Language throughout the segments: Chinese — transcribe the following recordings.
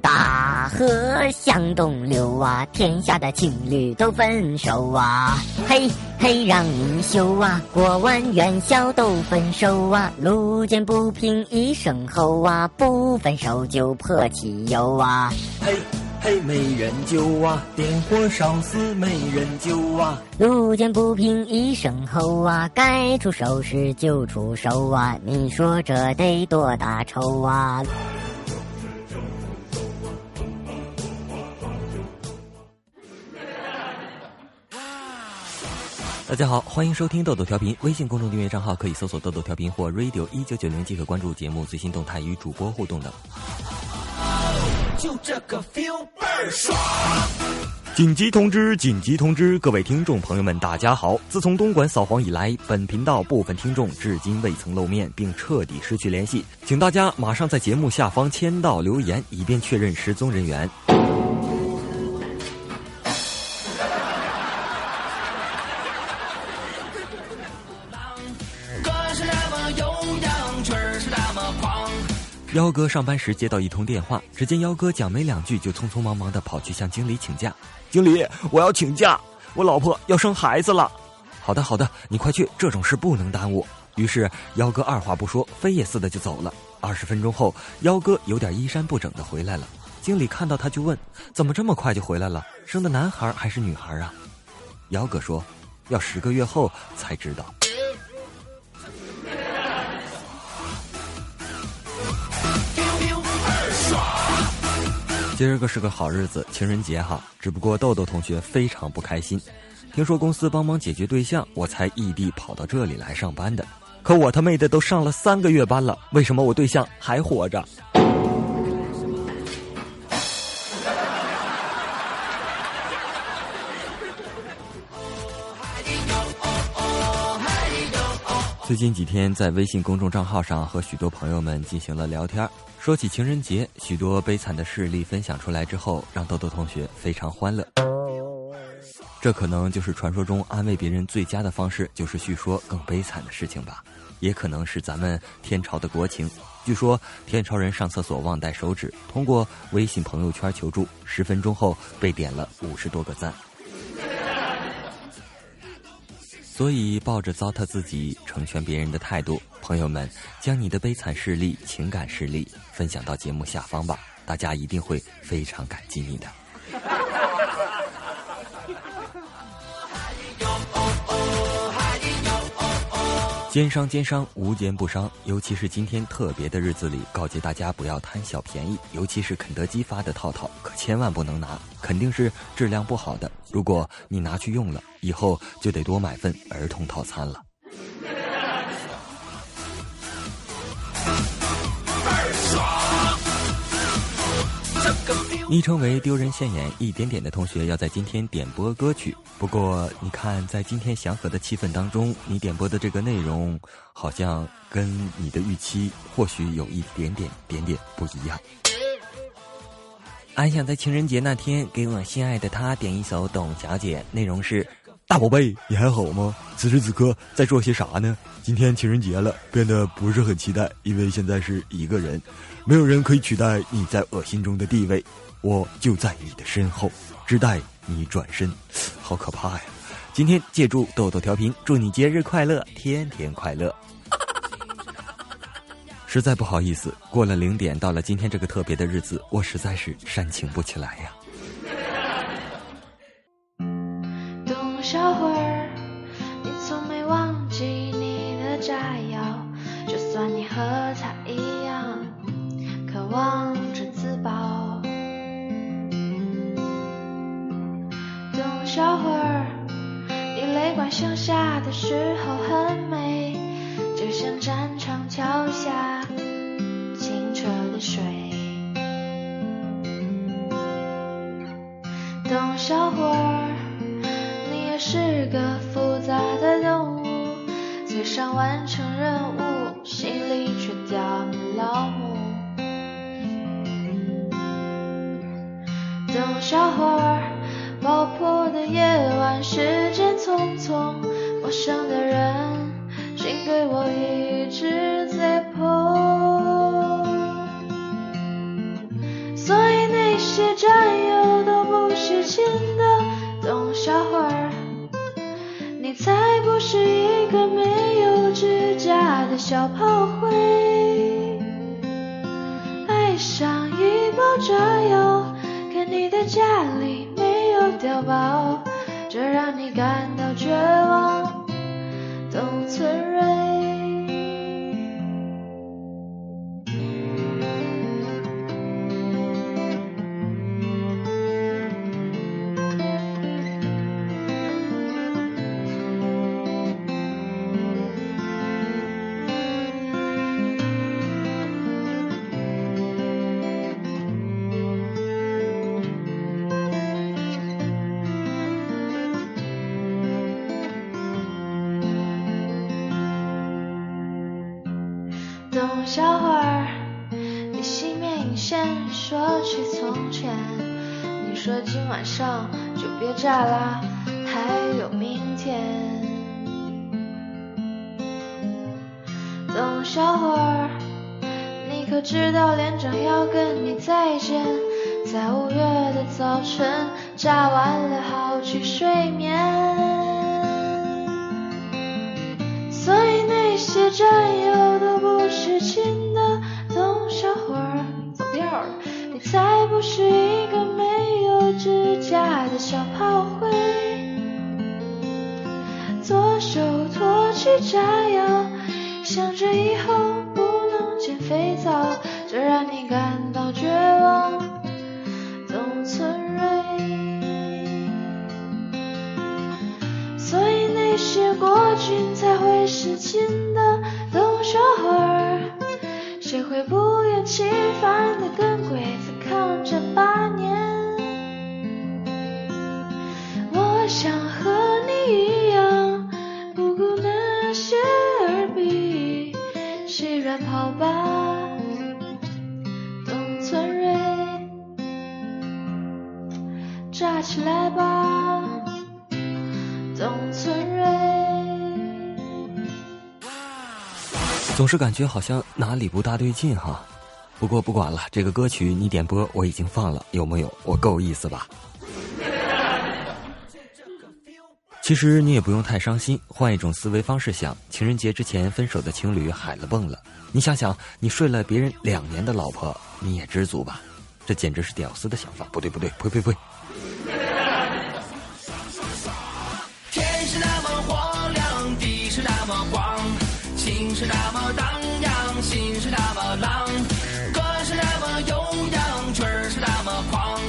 大河向东流啊，天下的情侣都分手啊，嘿嘿让你羞啊，过完元宵都分手啊，路见不平一声吼啊，不分手就泼汽油啊，嘿嘿没人救啊，点火烧死没人救啊，路见不平一声吼啊，该出手时就出手啊，你说这得多大仇啊。大家好，欢迎收听豆豆调频，微信公众订阅账号可以搜索豆豆调频或 radio1990 即可关注节目最新动态与主播互动等。就这个 feel 倍儿爽！紧急通知！紧急通知！各位听众朋友们，大家好！自从东莞扫黄以来，本频道部分听众至今未曾露面，并彻底失去联系，请大家马上在节目下方签到留言，以便确认失踪人员。幺哥上班时接到一通电话，只见幺哥讲没两句就匆匆忙忙地跑去向经理请假。经理，我要请假，我老婆要生孩子了。好的好的，你快去，这种事不能耽误。于是幺哥二话不说，飞也似的就走了。20分钟后，幺哥有点衣衫不整地回来了。经理看到他就问，怎么这么快就回来了，生的男孩还是女孩啊？幺哥说，要10个月后才知道。今儿个是个好日子，情人节哈，只不过豆豆同学非常不开心，听说公司帮忙解决对象，我才异地跑到这里来上班的，可我他妹的都上了3个月班了，为什么我对象还活着？最近几天在微信公众账号上和许多朋友们进行了聊天，说起情人节，许多悲惨的事例分享出来之后，让豆豆同学非常欢乐。这可能就是传说中安慰别人最佳的方式，就是叙说更悲惨的事情吧，也可能是咱们天朝的国情。据说天朝人上厕所忘带手指，通过微信朋友圈求助，10分钟后被点了50多个赞。所以抱着糟蹋自己成全别人的态度，朋友们将你的悲惨事例、情感事例分享到节目下方吧，大家一定会非常感激你的。奸商奸商，无奸不商，尤其是今天特别的日子里，告诫大家不要贪小便宜，尤其是肯德基发的套套可千万不能拿，肯定是质量不好的，如果你拿去用了，以后就得多买份儿童套餐了。昵称为丢人现眼一点点的同学要在今天点播歌曲，不过你看在今天祥和的气氛当中，你点播的这个内容好像跟你的预期或许有一点点不一样。安想在情人节那天给我心爱的他点一首董小姐，内容是，大宝贝你还好吗，此时此刻在做些啥呢？今天情人节了，变得不是很期待，因为现在是一个人，没有人可以取代你在我心中的地位，我就在你的身后，只待你转身。好可怕呀！今天借助豆豆调频，祝你节日快乐，天天快乐。实在不好意思，过了0点，到了今天这个特别的日子，我实在是煽情不起来呀。董小慧儿，你从没忘记你的炸药，就算你和他一样渴望着自保。小会儿，你泪光向下的时候很美，就像战场桥下清澈的水。董小伙儿，你也是个复杂的动物，嘴上完成任务，心里却掉老母。董小伙儿，爆破的夜晚，时间匆匆，陌生的人，请给我一支笑话儿，你才不是一个没有指甲的小炮灰。爱上一包炸药，可你的家里没有碉堡，这让你感到绝望。董存瑞。董小花，你熄灭引线，说起从前，你说今晚上就别炸啦，还有明天。董小花，你可知道连长要跟你再见，在5月的早晨炸完了好去睡眠。所以那些战友都不是亲的，董小花走调了，你才不是一个没有指甲的小炮灰。左手托起炸药，想着以后不能捡肥皂，这让你感到绝望。董存瑞。所以那些国军才会是亲的，董小花，谁会不厌其烦地跟鬼子抗战8年？我想和你一样，不顾那些耳鬓，谁乱跑吧。董存瑞，炸起来吧，董存瑞。总是感觉好像哪里不大对劲哈，不过不管了，这个歌曲你点播我已经放了，有没有？我够意思吧？其实你也不用太伤心，换一种思维方式想，情人节之前分手的情侣海了蹦了，你想想，你睡了别人2年的老婆，你也知足吧？这简直是屌丝的想法，不对不对，呸呸呸！天是那么荒凉，地是那么荒。情是那么荡漾，心是那么浪，歌是那么悠扬，曲儿是那么狂，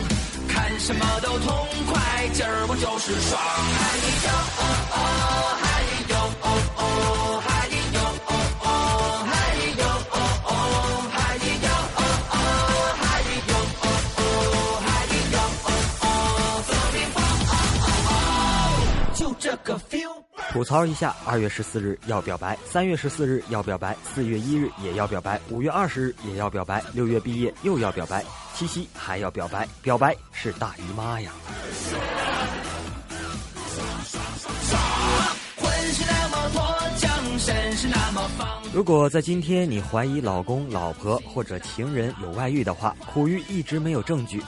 看什么都痛快，今儿我就是爽。嗨哟哦哦，嗨哟哦哦，嗨哟哦哦，嗨哟哦哦，嗨哟哦哦，嗨哟哦哦，嗨哟哦哦，走边放哦哦，就这个 feel。吐槽一下，2月14日要表白，3月14日要表白，4月1日也要表白，5月20日也要表白，6月毕业又要表白，7夕还要表白，表白是大姨妈呀。如果在今天你怀疑老公、老婆或者情人有外遇的话，苦于一直没有证据，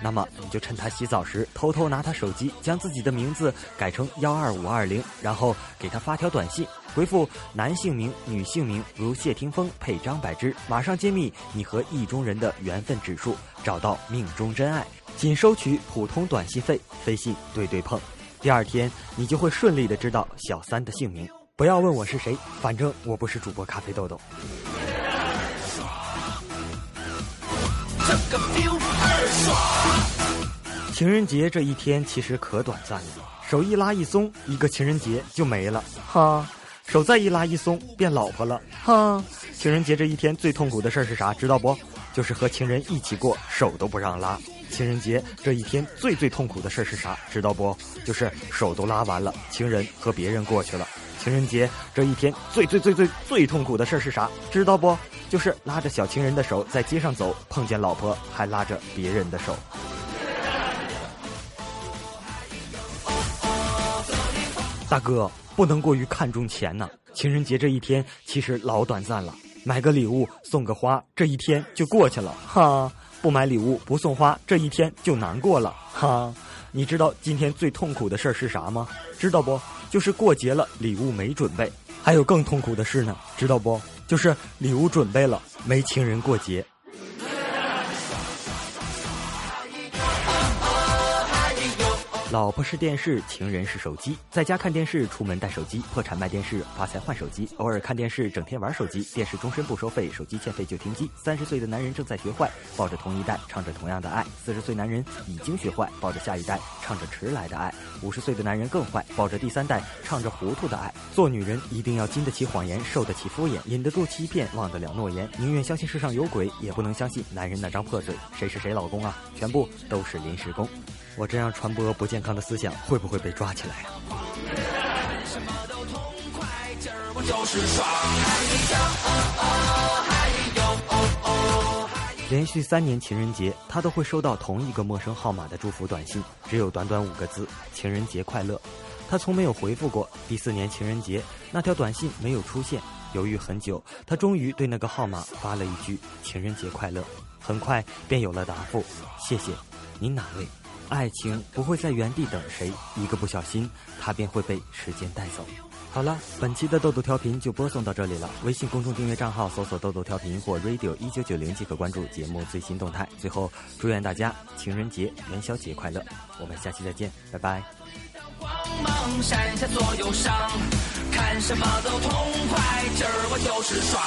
那么你就趁他洗澡时偷偷拿他手机，将自己的名字改成12520，然后给他发条短信，回复男姓名、女姓名，如谢霆锋配张柏芝，马上揭秘你和意中人的缘分指数，找到命中真爱，仅收取普通短信费，微信对对碰。第2天你就会顺利的知道小三的姓名。不要问我是谁，反正我不是主播咖啡豆豆。情人节这一天其实可短暂了，手一拉一松，一个情人节就没了哈；手再一拉一松，变老婆了哈。情人节这一天最痛苦的事是啥？知道不？就是和情人一起过，手都不让拉。情人节这一天最痛苦的事是啥？知道不？就是手都拉完了，情人和别人过去了。情人节这一天最痛苦的事是啥？知道不？就是拉着小情人的手在街上走，碰见老婆还拉着别人的手。大哥，不能过于看重钱呢。情人节这一天其实老短暂了，买个礼物送个花，这一天就过去了哈；不买礼物不送花，这一天就难过了哈。你知道今天最痛苦的事儿是啥吗？知道不？就是过节了，礼物没准备。还有更痛苦的事呢，知道不？就是礼物准备了，没情人过节。老婆是电视，情人是手机，在家看电视，出门带手机，破产卖电视，发财换手机，偶尔看电视，整天玩手机，电视终身不收费，手机欠费就停机。30岁的男人正在学坏，抱着同一代，唱着同样的爱。40岁男人已经学坏，抱着下一代，唱着迟来的爱。50岁的男人更坏，抱着第三代，唱着糊涂的爱。做女人一定要经得起谎言，受得起敷衍，引得住欺骗，忘得了诺言，宁愿相信世上有鬼，也不能相信男人那张破嘴。谁是谁老公啊？全部都是临时工。我这样传播不健康的思想会不会被抓起来啊？连续3年情人节他都会收到同一个陌生号码的祝福短信，只有短短5个字，情人节快乐。他从没有回复过。第4年情人节那条短信没有出现，犹豫很久，他终于对那个号码发了一句情人节快乐，很快便有了答复，谢谢您哪位。爱情不会在原地等谁，一个不小心它便会被时间带走。好了，本期的豆豆调频就播送到这里了。微信公众订阅账号搜索豆豆调频或 radio1990 即可关注节目最新动态。最后祝愿大家情人节元宵节快乐，我们下期再见，拜拜。光芒闪下所有伤，看什么都痛快，今儿我就是爽。